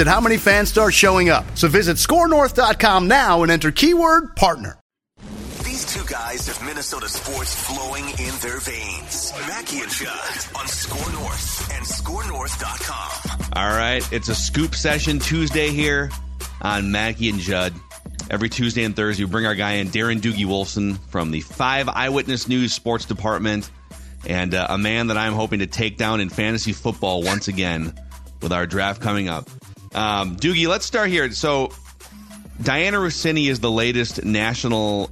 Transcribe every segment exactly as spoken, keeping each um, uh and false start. at how many fans start showing up. So visit score north dot com now and enter keyword partner. These two guys have Minnesota sports flowing in their veins. Mackey and Judd on Score North and score north dot com. All right, it's a scoop session Tuesday here on Mackey and Judd. Every Tuesday and Thursday, we bring our guy in, Darren Doogie Wolfson from the Five Eyewitness News Sports Department, and uh, a man that I'm hoping to take down in fantasy football once again with our draft coming up. Um, Doogie, let's start here. So, Diana Rossini is the latest national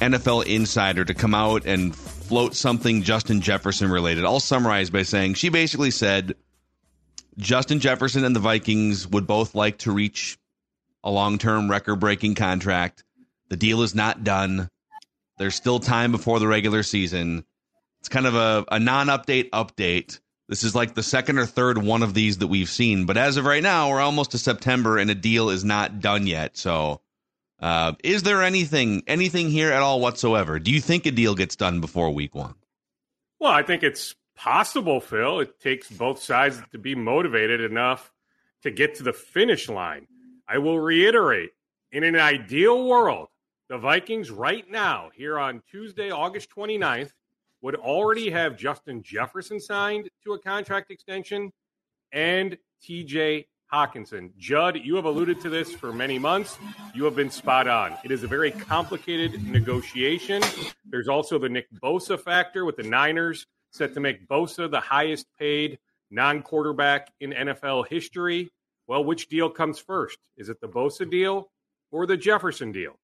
N F L insider to come out and float something Justin Jefferson related. I'll summarize by saying she basically said Justin Jefferson and the Vikings would both like to reach a long-term record-breaking contract. The deal is not done. There's still time before the regular season. It's kind of a, a non-update update. This is like the second or third one of these that we've seen. But as of right now, we're almost to September and a deal is not done yet. So uh, is there anything anything here at all whatsoever? Do you think a deal gets done before week one? Well, I think it's possible, Phil. It takes both sides to be motivated enough to get to the finish line. I will reiterate, in an ideal world, the Vikings right now here on Tuesday, August twenty-ninth, would already have Justin Jefferson signed to a contract extension and T J. Hockenson. Judd, you have alluded to this for many months. You have been spot on. It is a very complicated negotiation. There's also the Nick Bosa factor with the Niners set to make Bosa the highest paid non-quarterback in N F L history. Well, which deal comes first? Is it the Bosa deal or the Jefferson deal?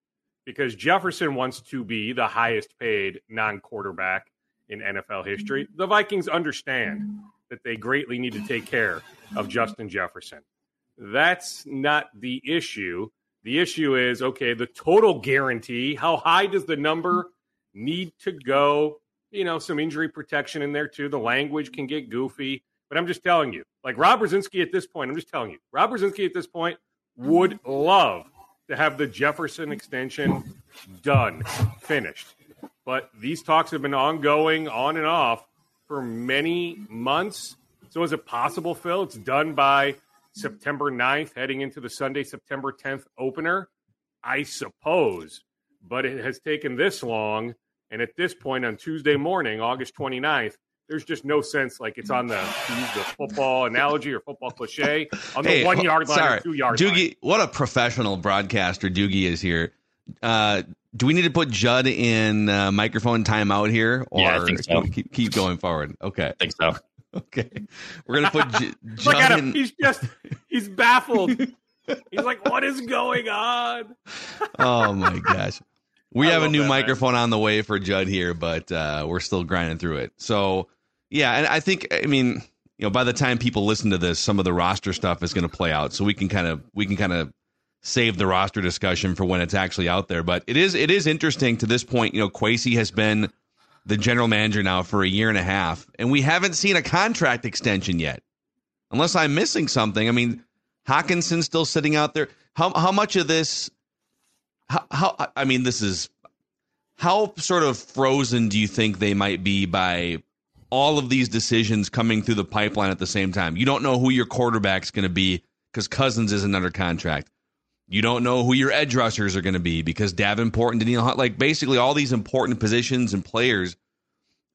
Because Jefferson wants to be the highest paid non-quarterback in N F L history. The Vikings understand that they greatly need to take care of Justin Jefferson. That's not the issue. The issue is, okay, the total guarantee, how high does the number need to go? You know, some injury protection in there too. The language can get goofy, but I'm just telling you, like Rob Brzezinski at this point, I'm just telling you, Rob Brzezinski at this point would love to have the Jefferson extension done, finished. But these talks have been ongoing, on and off, for many months. So is it possible, Phil, it's done by September ninth, heading into the Sunday, September tenth opener? I suppose. But it has taken this long. And at this point on Tuesday morning, August twenty-ninth, there's just no sense, like it's on the, to use the football analogy or football cliche, on the hey, one-yard line or two-yard line. Doogie, what a professional broadcaster Doogie is here. Uh, do we need to put Judd in uh, microphone timeout here, or yeah, I think so. keep, keep going forward? Okay, I think so. Okay, we're gonna put J- Judd. Look at him. In... He's just he's baffled. He's like, "What is going on?" Oh my gosh, we I have a new that, microphone man. on the way for Judd here, but uh, we're still grinding through it. So yeah, and I think I mean you know by the time people listen to this, some of the roster stuff is going to play out, so we can kind of we can kind of. save the roster discussion for when it's actually out there. But it is it is interesting to this point. You know, Kwesi has been the general manager now for a year and a half, and we haven't seen a contract extension yet. Unless I'm missing something. I mean, Hawkinson's still sitting out there. How how much of this? How, how I mean, this is how sort of frozen do you think they might be by all of these decisions coming through the pipeline at the same time? You don't know who your quarterback's going to be because Cousins isn't under contract. You don't know who your edge rushers are going to be because Davenport and Daniel Hunt, like basically all these important positions and players.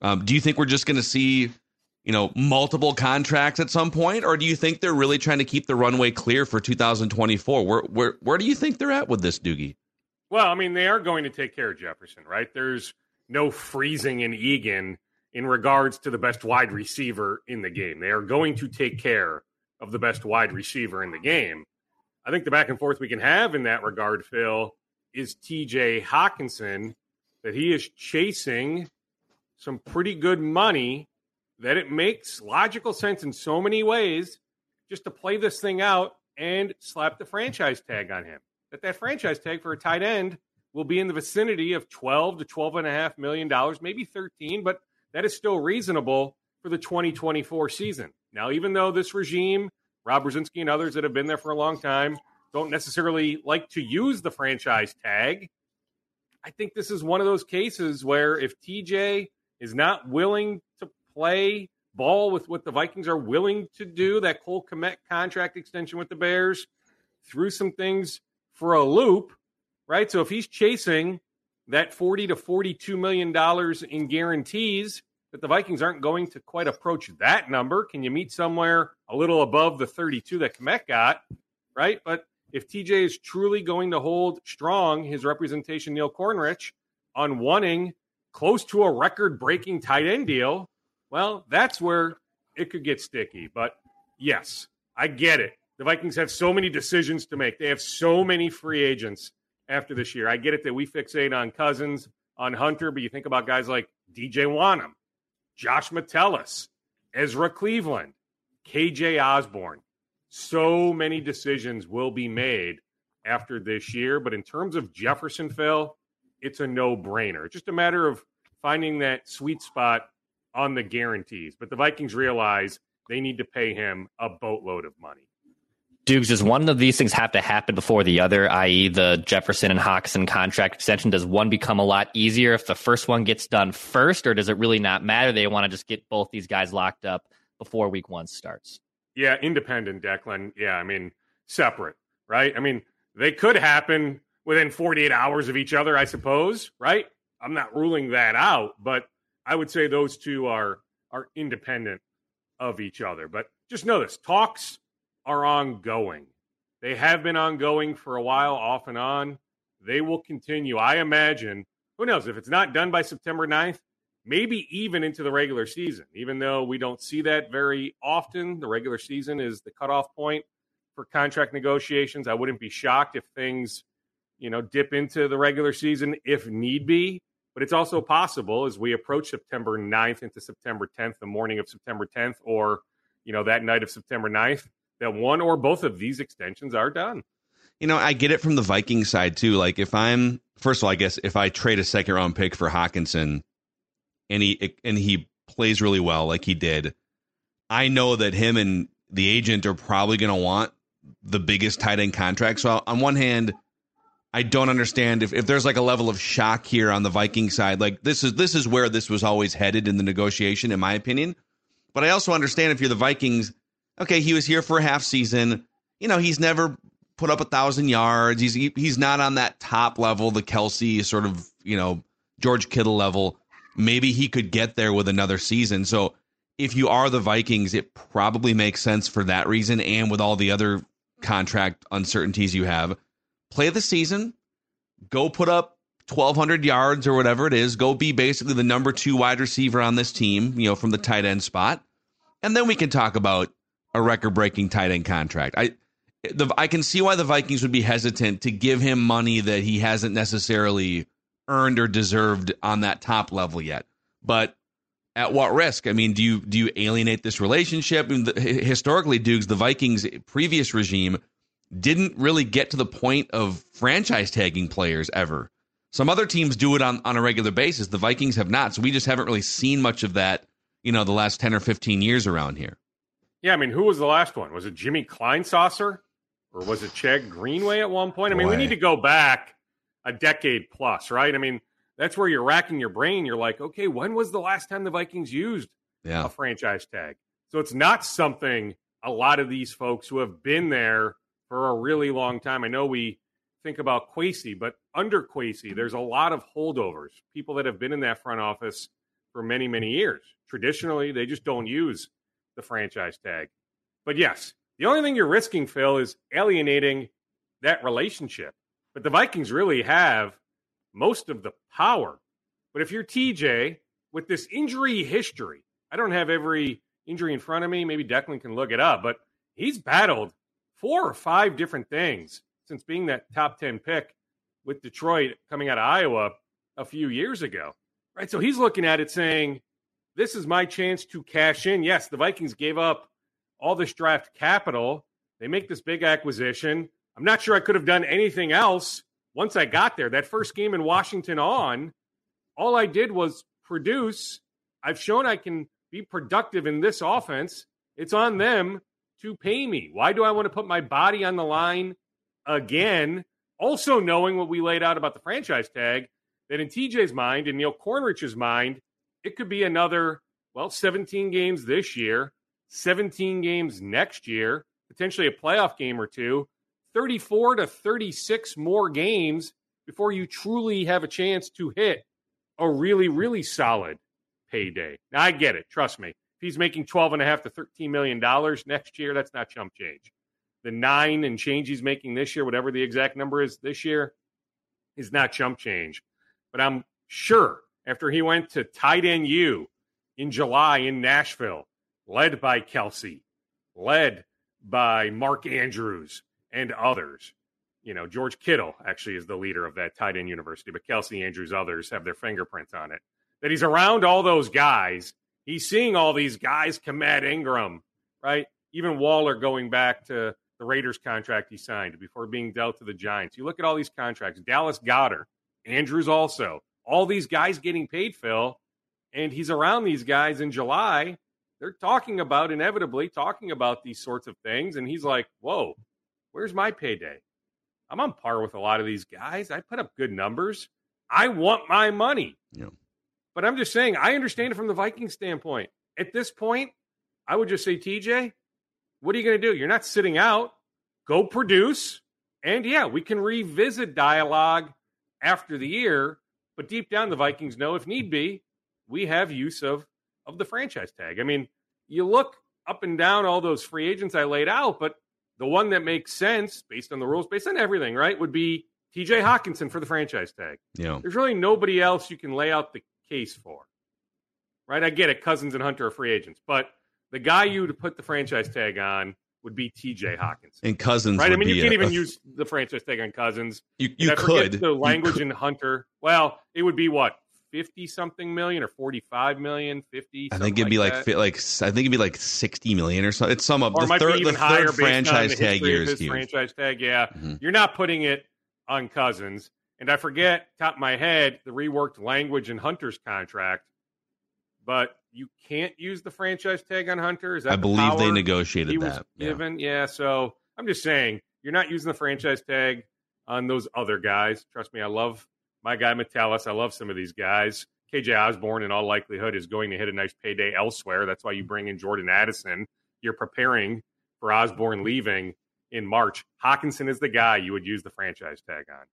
Um, do you think we're just going to see, you know, multiple contracts at some point, or do you think they're really trying to keep the runway clear for two thousand twenty-four? Where where where do you think they're at with this, Doogie? Well, I mean, they are going to take care of Jefferson, right? There's no freezing in Egan in regards to the best wide receiver in the game. They are going to take care of the best wide receiver in the game. I think the back and forth we can have in that regard, Phil, is T J. Hockenson, that he is chasing some pretty good money, that it makes logical sense in so many ways just to play this thing out and slap the franchise tag on him. That that franchise tag for a tight end will be in the vicinity of twelve to twelve and a half million dollars, maybe thirteen, but that is still reasonable for the twenty twenty-four season. Now, even though this regime, Rob Brzezinski and others that have been there for a long time, don't necessarily like to use the franchise tag, I think this is one of those cases where if T J is not willing to play ball with what the Vikings are willing to do, that Cole Kmet contract extension with the Bears threw some things for a loop, right? So if he's chasing that forty to forty-two million dollars in guarantees, that the Vikings aren't going to quite approach that number. Can you meet somewhere a little above the thirty-two that Kmet got, right? But if T J is truly going to hold strong his representation, Neil Cornrich, on wanting close to a record-breaking tight end deal, well, that's where it could get sticky. But, yes, I get it. The Vikings have so many decisions to make. They have so many free agents after this year. I get it that we fixate on Cousins, on Hunter, but you think about guys like D J. Wanham, Josh Metellus, Ezra Cleveland, K J. Osborne. So many decisions will be made after this year. But in terms of Jefferson, Phil, it's a no-brainer. It's just a matter of finding that sweet spot on the guarantees. But the Vikings realize they need to pay him a boatload of money. Dukes, does one of these things have to happen before the other, that is the Jefferson and Hockenson contract extension? Does one become a lot easier if the first one gets done first, or does it really not matter? They want to just get both these guys locked up before week one starts. Yeah, independent, Declan. Yeah, I mean, separate, right? I mean, they could happen within forty-eight hours of each other, I suppose, right? I'm not ruling that out, but I would say those two are are independent of each other. But just know this, talks are ongoing. They have been ongoing for a while, off and on. They will continue. I imagine, who knows, if it's not done by September ninth, maybe even into the regular season, even though we don't see that very often. The regular season is the cutoff point for contract negotiations. I wouldn't be shocked if things, you know, dip into the regular season if need be. But it's also possible as we approach September ninth into September tenth, the morning of September tenth, or, you know, that night of September ninth, that one or both of these extensions are done. You know, I get it from the Viking side, too. Like, if I'm, first of all, I guess if I trade a second round pick for Hockenson and he and he plays really well like he did, I know that him and the agent are probably going to want the biggest tight end contract. So on one hand, I don't understand if, if there's like a level of shock here on the Viking side. Like this is this is where this was always headed in the negotiation, in my opinion. But I also understand if you're the Vikings, okay, he was here for a half season. You know, he's never put up a thousand yards. He's he, he's not on that top level, the Kelce sort of, you know, George Kittle level. Maybe he could get there with another season. So if you are the Vikings, it probably makes sense for that reason. And with all the other contract uncertainties you have, play the season, go put up twelve hundred yards or whatever it is. Go be basically the number two wide receiver on this team, you know, from the tight end spot. And then we can talk about a record breaking tight end contract. I, the, I can see why the Vikings would be hesitant to give him money that he hasn't necessarily earned or deserved on that top level yet. But at what risk? I mean, do you do you alienate this relationship? I mean, the, historically, Dukes, the Vikings' previous regime didn't really get to the point of franchise tagging players ever. Some other teams do it on, on a regular basis. The Vikings have not. So we just haven't really seen much of that, you know, the last ten or fifteen years around here. Yeah, I mean, who was the last one? Was it Jimmy Kleinsaucer? Or was it Chad Greenway at one point? I mean, Boy. we need to go back a decade plus, right? I mean, that's where you're racking your brain. You're like, okay, when was the last time the Vikings used yeah. a franchise tag? So it's not something a lot of these folks who have been there for a really long time. I know we think about Kwesi, but under Kwesi, there's a lot of holdovers, people that have been in that front office for many, many years. Traditionally, they just don't use the franchise tag. But yes, the only thing you're risking, Phil, is alienating that relationship. But the Vikings really have most of the power. But if you're T J, with this injury history, I don't have every injury in front of me. Maybe Declan can look it up. But he's battled four or five different things since being that top ten pick with Detroit coming out of Iowa a few years ago. Right, so he's looking at it saying, this is my chance to cash in. Yes, the Vikings gave up all this draft capital. They make this big acquisition. I'm not sure I could have done anything else once I got there. That first game in Washington on, all I did was produce. I've shown I can be productive in this offense. It's on them to pay me. Why do I want to put my body on the line again? Also knowing what we laid out about the franchise tag, that in T J's mind, in Neil Cornrich's mind, it could be another, well, seventeen games this year, seventeen games next year, potentially a playoff game or two, thirty-four to thirty-six more games before you truly have a chance to hit a really, really solid payday. Now, I get it. Trust me. If he's making twelve and a half to thirteen million dollars next year, that's not chump change. The nine and change he's making this year, whatever the exact number is this year, is not chump change. But I'm sure after he went to tight end U in July in Nashville, led by Kelce, led by Mark Andrews and others, you know, George Kittle actually is the leader of that tight end university, but Kelce, Andrews, others have their fingerprints on it, that he's around all those guys. He's seeing all these guys, Kmet, Ingram, right? Even Waller going back to the Raiders contract he signed before being dealt to the Giants. You look at all these contracts, Dallas Goedert, Andrews also, all these guys getting paid, Phil, and he's around these guys in July. They're talking about, inevitably talking about these sorts of things, and he's like, whoa, where's my payday? I'm on par with a lot of these guys. I put up good numbers. I want my money. Yeah. But I'm just saying, I understand it from the Vikings standpoint. At this point, I would just say, T J, what are you going to do? You're not sitting out. Go produce. And, yeah, we can revisit dialogue after the year. But deep down, the Vikings know, if need be, we have use of, of the franchise tag. I mean, you look up and down all those free agents I laid out, but the one that makes sense based on the rules, based on everything, right, would be T J. Hockenson for the franchise tag. Yeah. There's really nobody else you can lay out the case for, right? I get it. Cousins and Hunter are free agents, but the guy you would put the franchise tag on would be T J. Hockenson. And Cousins, right? I mean, you can't a, even a, use the franchise tag on Cousins. You, you I could. The language could. In Hunter, well, it would be what? fifty something million or forty-five million, fifty. I think it'd be like, like, like, I think it'd be like sixty million or so. It's some of or the third, the third franchise tag years. Franchise tag, yeah. Mm-hmm. You're not putting it on Cousins. And I forget, top of my head, the reworked language in Hunter's contract, but you can't use the franchise tag on Hunter. Is that I the believe they negotiated that. Yeah. Given? Yeah. So I'm just saying, you're not using the franchise tag on those other guys. Trust me. I love my guy Metellus, I love some of these guys. K J. Osborne, in all likelihood, is going to hit a nice payday elsewhere. That's why you bring in Jordan Addison. You're preparing for Osborne leaving in March. Hockenson is the guy you would use the franchise tag on.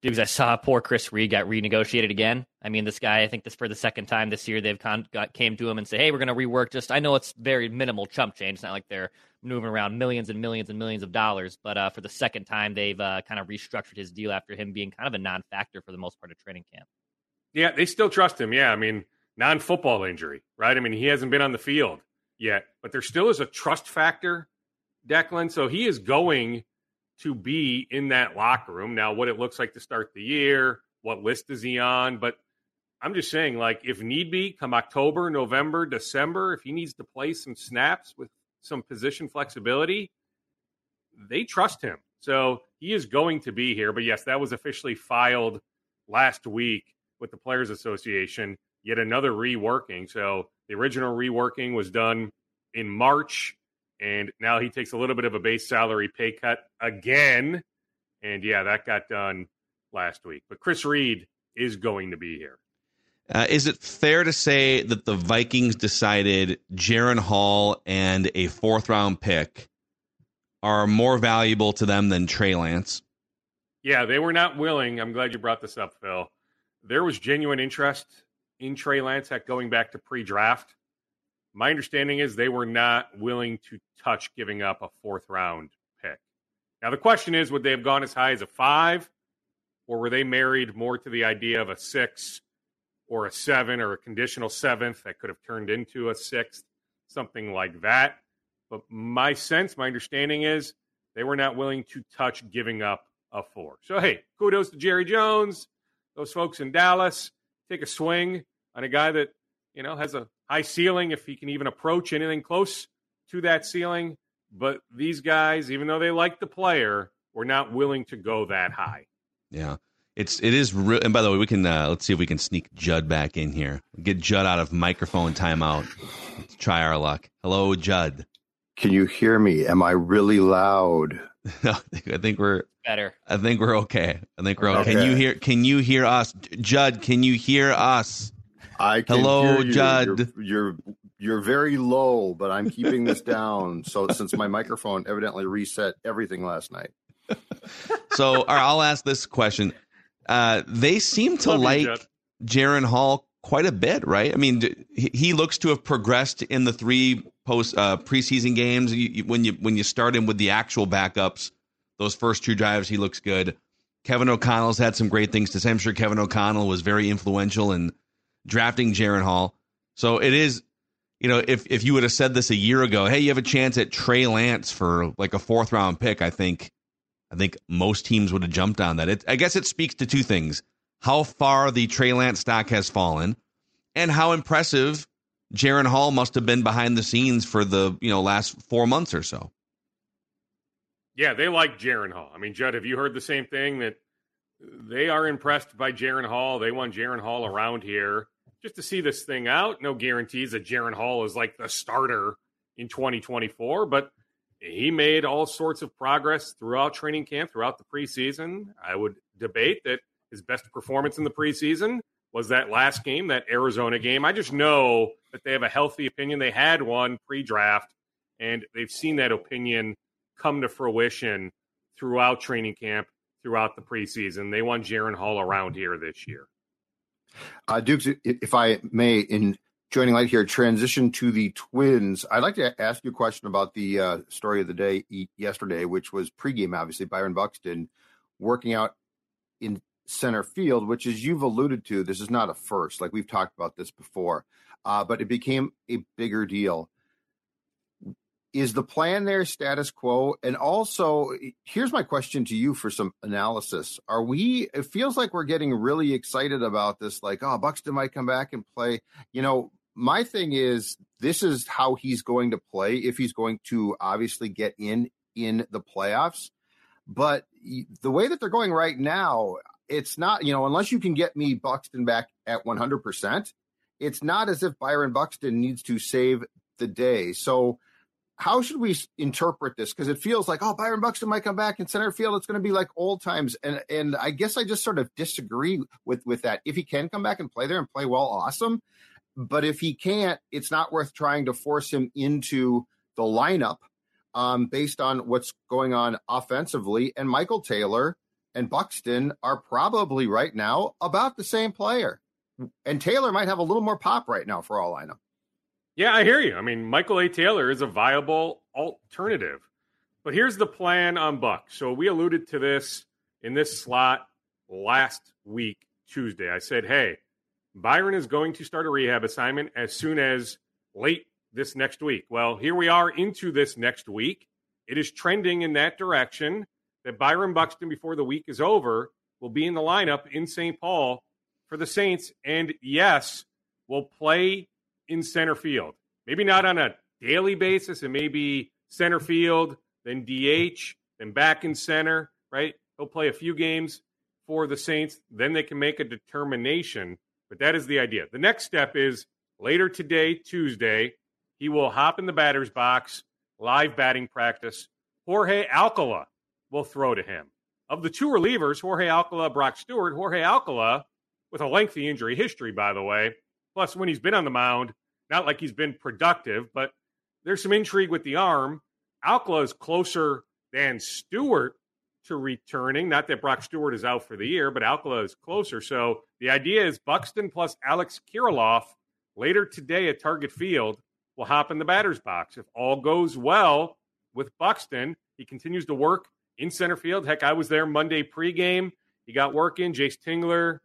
Dudes, I saw poor Chris Reed got renegotiated again. I mean, this guy, I think this for the second time this year, they've con- got, came to him and said, hey, we're going to rework just, I know it's very minimal chump change. It's not like they're moving around millions and millions and millions of dollars. But uh, for the second time, they've uh, kind of restructured his deal after him being kind of a non-factor for the most part of training camp. Yeah, they still trust him. Yeah, I mean, non-football injury, right? I mean, he hasn't been on the field yet, but there still is a trust factor, Declan. So he is going to be in that locker room. Now, what it looks like to start the year, what list is he on? But I'm just saying, like, if need be, come October, November, December, if he needs to play some snaps with some position flexibility, they trust him. So he is going to be here. But yes, that was officially filed last week with the Players Association, yet another reworking. So the original reworking was done in March. And now he takes a little bit of a base salary pay cut again. And, yeah, that got done last week. But Chris Reed is going to be here. Uh, is it fair to say that the Vikings decided Jaren Hall and a fourth-round pick are more valuable to them than Trey Lance? Yeah, they were not willing. I'm glad you brought this up, Phil. There was genuine interest in Trey Lance going back to pre-draft. My understanding is they were not willing to touch giving up a fourth round pick. Now, the question is, would they have gone as high as a five or were they married more to the idea of a six or a seven or a conditional seventh that could have turned into a sixth, something like that? But my sense, my understanding is they were not willing to touch giving up a four. So, hey, kudos to Jerry Jones, those folks in Dallas. Take a swing on a guy that, you know, has a high ceiling if he can even approach anything close to that ceiling. But these guys, even though they like the player, were not willing to go that high. Yeah, it's it is. Re- and by the way, we can uh, let's see if we can sneak Judd back in here. Get Judd out of microphone timeout. Let's try our luck. Hello, Judd. Can you hear me? Am I really loud? No, I think, I think we're better. I think we're okay. I think we're okay. Can you hear? Can you hear us, Judd? Can you hear us? I can Hello, hear you. Judd. You're, you're you're very low, but I'm keeping this down. So since my microphone evidently reset everything last night. So I'll ask this question. Uh, they seem to Love like Jaren Hall quite a bit, right? I mean, he looks to have progressed in the three post uh, preseason games. You, you, when you when you start him with the actual backups, those first two drives, he looks good. Kevin O'Connell's had some great things to say. I'm sure Kevin O'Connell was very influential in drafting Jaren Hall. So it is, you know, if if you would have said this a year ago, hey, you have a chance at Trey Lance for like a fourth round pick, I think. I think most teams would have jumped on that. It, I guess it speaks to two things: how far the Trey Lance stock has fallen, and how impressive Jaren Hall must have been behind the scenes for the you know last four months or so. Yeah, they like Jaren Hall. I mean, Judd, have you heard the same thing, that they are impressed by Jaren Hall? They want Jaren Hall around here just to see this thing out. No guarantees that Jaren Hall is like the starter in twenty twenty-four, but he made all sorts of progress throughout training camp, throughout the preseason. I would debate that his best performance in the preseason was that last game, that Arizona game. I just know that they have a healthy opinion. They had one pre-draft, and they've seen that opinion come to fruition throughout training camp, throughout the preseason. They want Jaren Hall around here this year. Uh, Dukes, if I may, in joining light here, transition to the Twins. I'd like to ask you a question about the uh, story of the day e- yesterday, which was pregame, obviously, Byron Buxton working out in center field, which, as you've alluded to, this is not a first. Like, we've talked about this before, uh, but it became a bigger deal. Is the plan there status quo? And also, here's my question to you for some analysis. Are we, it feels like we're getting really excited about this, like, oh, Buxton might come back and play, you know. My thing is, this is how he's going to play if he's going to obviously get in in the playoffs. But the way that they're going right now, it's not, you know, unless you can get me Buxton back at one hundred percent, it's not as if Byron Buxton needs to save the day. So how should we interpret this? Because it feels like, oh, Byron Buxton might come back in center field. It's going to be like old times. And and I guess I just sort of disagree with, with that. If he can come back and play there and play well, awesome. But if he can't, it's not worth trying to force him into the lineup um, based on what's going on offensively. And Michael Taylor and Buxton are probably right now about the same player. And Taylor might have a little more pop right now for all I know. Yeah, I hear you. I mean, Michael A. Taylor is a viable alternative. But here's the plan on Buck. So we alluded to this in this slot last week, Tuesday. I said, hey, Byron is going to start a rehab assignment as soon as late this next week. Well, here we are into this next week. It is trending in that direction that Byron Buxton, before the week is over, will be in the lineup in Saint Paul for the Saints. And yes, will play in center field. Maybe not on a daily basis. It may be center field, then D H, then back in center, right? He'll play a few games for the Saints. Then they can make a determination. But that is the idea. The next step is later today, Tuesday, he will hop in the batter's box, live batting practice. Jorge Alcala will throw to him. Of the two relievers, Jorge Alcala, Brock Stewart, Jorge Alcala, with a lengthy injury history, by the way, plus when he's been on the mound, not like he's been productive, but there's some intrigue with the arm. Alcala is closer than Stewart to returning. Not that Brock Stewart is out for the year, but Alcala is closer. So the idea is Buxton plus Alex Kirilloff later today at Target Field will hop in the batter's box. If all goes well with Buxton, he continues to work in center field. Heck, I was there Monday pregame. He got work in. Jace Tingler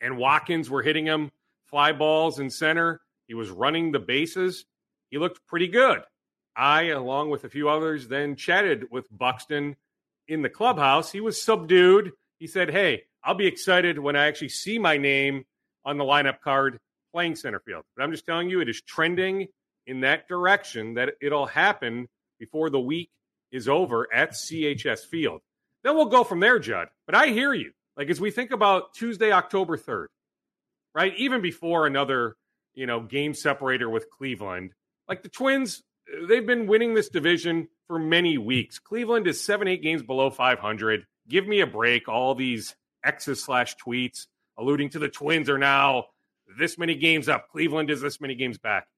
and Watkins were hitting him fly balls in center. He was running the bases. He looked pretty good. I, along with a few others, then chatted with Buxton in the clubhouse. He was subdued. He said, hey, I'll be excited when I actually see my name on the lineup card playing center field. But I'm just telling you, it is trending in that direction, that it'll happen before the week is over at C H S Field. Then we'll go from there, Judd. But I hear you. Like, as we think about Tuesday, October third, right, even before another, you know, game separator with Cleveland, like the Twins, they've been winning this division for many weeks. Cleveland is seven, eight games below five hundred. Give me a break. All these X's slash tweets alluding to the Twins are now this many games up. Cleveland is this many games back.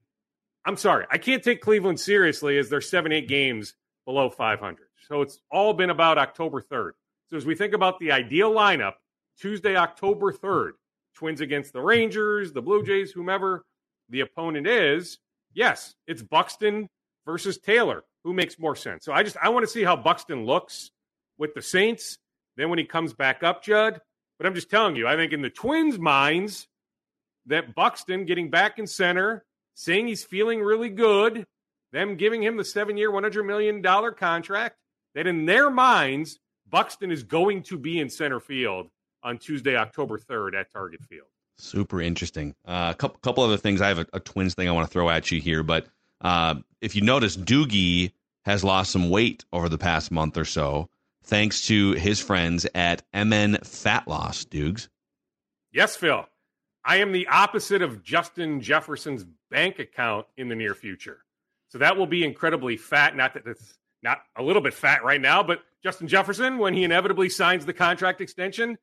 I'm sorry. I can't take Cleveland seriously as they're seven, eight games below five hundred. So it's all been about October third. So as we think about the ideal lineup, Tuesday, October third, Twins against the Rangers, the Blue Jays, whomever the opponent is, yes, it's Buxton versus Taylor. Who makes more sense? So I just I want to see how Buxton looks with the Saints. Then when he comes back up, Judd. But I'm just telling you, I think in the Twins' minds that Buxton getting back in center, saying he's feeling really good, them giving him the seven-year, one hundred million dollars contract, that in their minds, Buxton is going to be in center field on Tuesday, October third at Target Field. Super interesting. Uh, a couple, couple other things. I have a, a Twins thing I want to throw at you here, but uh, if you notice, Doogie has lost some weight over the past month or so, thanks to his friends at M N Fat Loss, Doogs. Yes, Phil. I am the opposite of Justin Jefferson's bank account in the near future. So that will be incredibly fat. Not that it's not a little bit fat right now, but Justin Jefferson, when he inevitably signs the contract extension,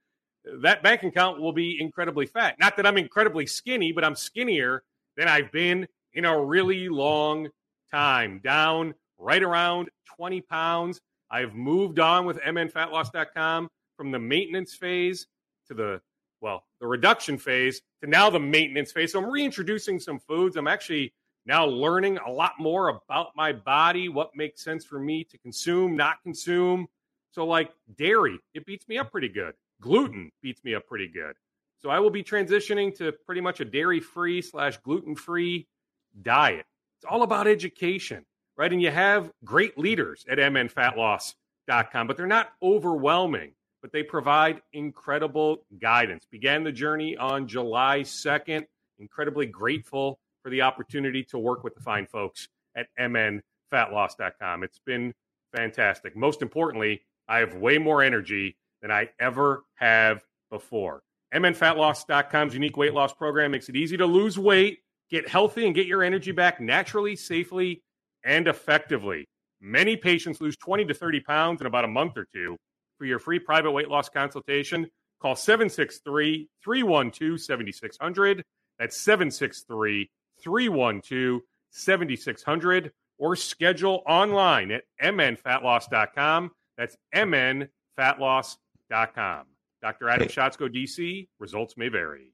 that bank account will be incredibly fat. Not that I'm incredibly skinny, but I'm skinnier than I've been in a really long time. Down right around twenty pounds. I've moved on with M N fat loss dot com from the maintenance phase to the, well, the reduction phase to now the maintenance phase. So I'm reintroducing some foods. I'm actually now learning a lot more about my body, what makes sense for me to consume, not consume. So like dairy, it beats me up pretty good. Gluten beats me up pretty good. So I will be transitioning to pretty much a dairy-free slash gluten-free diet. It's all about education, right? And you have great leaders at M N fat loss dot com, but they're not overwhelming, but they provide incredible guidance. Began the journey on July second. Incredibly grateful for the opportunity to work with the fine folks at M N fat loss dot com. It's been fantastic. Most importantly, I have way more energy than I ever have before. M N fat loss dot com's unique weight loss program makes it easy to lose weight, get healthy, and get your energy back naturally, safely, and effectively. Many patients lose twenty to thirty pounds in about a month or two. For your free private weight loss consultation, call seven six three, three one two, seven six zero zero. That's seven six three, three one two, seven six zero zero. Or schedule online at M N fat loss dot com. That's M N fat loss dot com. Dot com. Doctor Adam Schatzko, D C. Results may vary.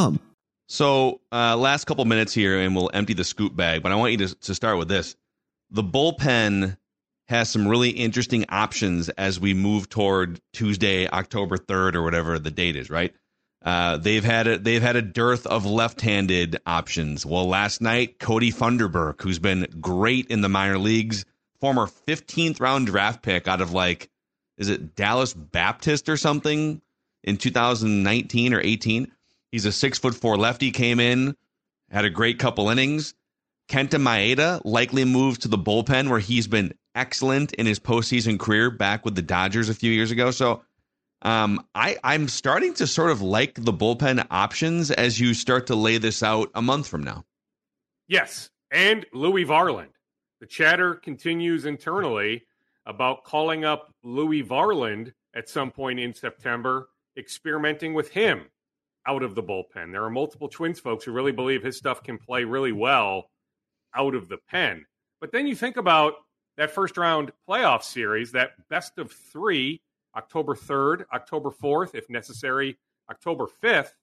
So uh, last couple minutes here, and we'll empty the scoop bag, but I want you to, to start with this. The bullpen has some really interesting options as we move toward Tuesday, October third, or whatever the date is, right? Uh, they've had a, they've had a dearth of left-handed options. Well, last night, Cody Funderburk, who's been great in the minor leagues, former fifteenth round draft pick out of, like, is it Dallas Baptist or something in two thousand nineteen or eighteen? He's a six foot four lefty, came in, had a great couple innings. Kenta Maeda likely moved to the bullpen, where he's been excellent in his postseason career back with the Dodgers a few years ago. So um, I, I'm starting to sort of like the bullpen options as you start to lay this out a month from now. Yes. And Louie Varland. The chatter continues internally about calling up Louie Varland at some point in September experimenting with him out of the bullpen. There are multiple Twins folks who really believe his stuff can play really well out of the pen. But then you think about that first round playoff series, that best of three, October third, October fourth, if necessary, October fifth.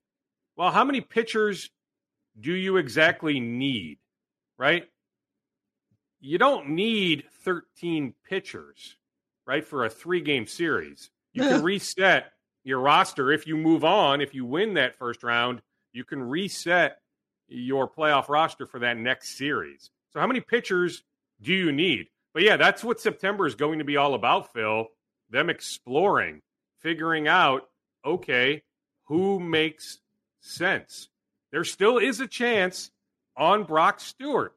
Well, how many pitchers do you exactly need, right? You don't need thirteen pitchers, right, for a three-game series. You can reset your roster if you move on. If you win that first round, you can reset your playoff roster for that next series. So how many pitchers do you need? But, yeah, that's what September is going to be all about, Phil, them exploring, figuring out, okay, who makes sense. There still is a chance on Brock Stewart.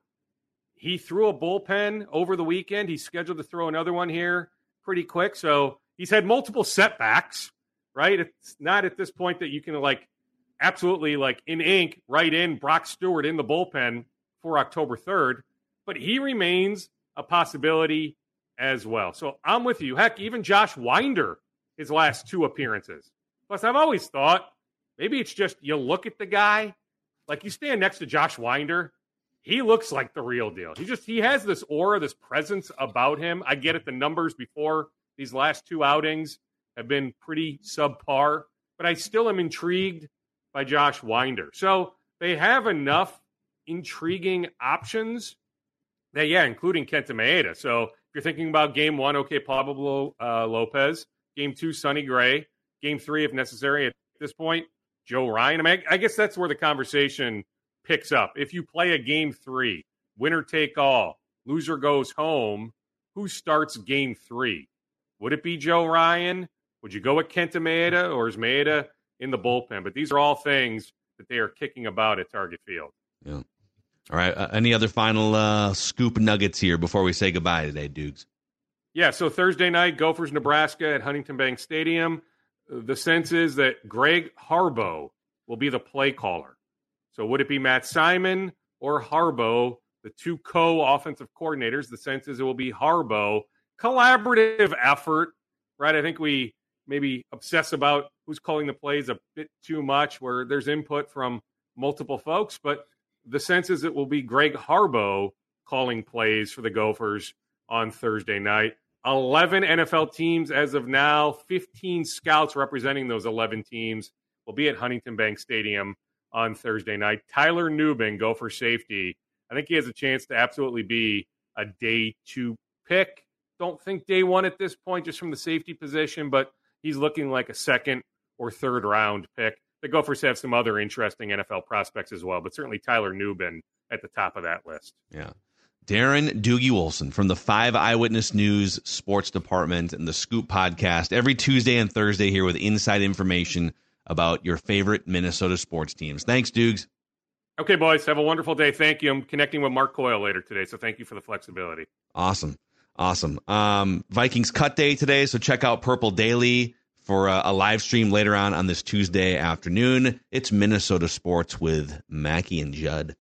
He threw a bullpen over the weekend. He's scheduled to throw another one here pretty quick. So he's had multiple setbacks, right? It's not at this point that you can, like, absolutely, like, in ink, write in Brock Stewart in the bullpen for October third. But he remains a possibility as well. So I'm with you. Heck, even Josh Winder, his last two appearances. Plus, I've always thought maybe it's just you look at the guy, like you stand next to Josh Winder, he looks like the real deal. He just he has this aura, this presence about him. I get it. The numbers before these last two outings have been pretty subpar, but I still am intrigued by Josh Winder. So they have enough intriguing options that, yeah, including Kenta Maeda. So if you're thinking about game one, okay, Pablo uh, Lopez. Game two, Sonny Gray. Game three, if necessary, at this point, Joe Ryan. I mean, I guess that's where the conversation picks up. If you play a game three, winner take all, loser goes home, who starts game three? Would it be Joe Ryan? Would you go with Kenta Maeda, or is Maeda in the bullpen? But these are all things that they are kicking about at Target Field. Yeah. All right. Uh, any other final uh, scoop nuggets here before we say goodbye today, Dukes? Yeah. So Thursday night, Gophers, Nebraska at Huntington Bank Stadium. The sense is that Greg Harbaugh will be the play caller. So would it be Matt Simon or Harbaugh, the two co-offensive coordinators? The sense is it will be Harbaugh. Collaborative effort, right? I think we maybe obsess about who's calling the plays a bit too much, where there's input from multiple folks. But the sense is it will be Greg Harbaugh calling plays for the Gophers on Thursday night. eleven N F L teams as of now, fifteen scouts representing those eleven teams will be at Huntington Bank Stadium on Thursday night. Tyler Nubin, Gopher safety. I think he has a chance to absolutely be a day two pick. Don't think day one at this point, just from the safety position, but he's looking like a second or third round pick. The Gophers have some other interesting N F L prospects as well, but certainly Tyler Nubin at the top of that list. Yeah. Darren Doogie Wolfson from the Five Eyewitness News Sports Department and the Scoop Podcast every Tuesday and Thursday here with inside information about your favorite Minnesota sports teams. Thanks, Dukes. Okay, boys. Have a wonderful day. Thank you. I'm connecting with Mark Coyle later today, so thank you for the flexibility. Awesome. Awesome. Um, Vikings cut day today, so check out Purple Daily for a, a live stream later on on this Tuesday afternoon. It's Minnesota Sports with Mackey and Judd.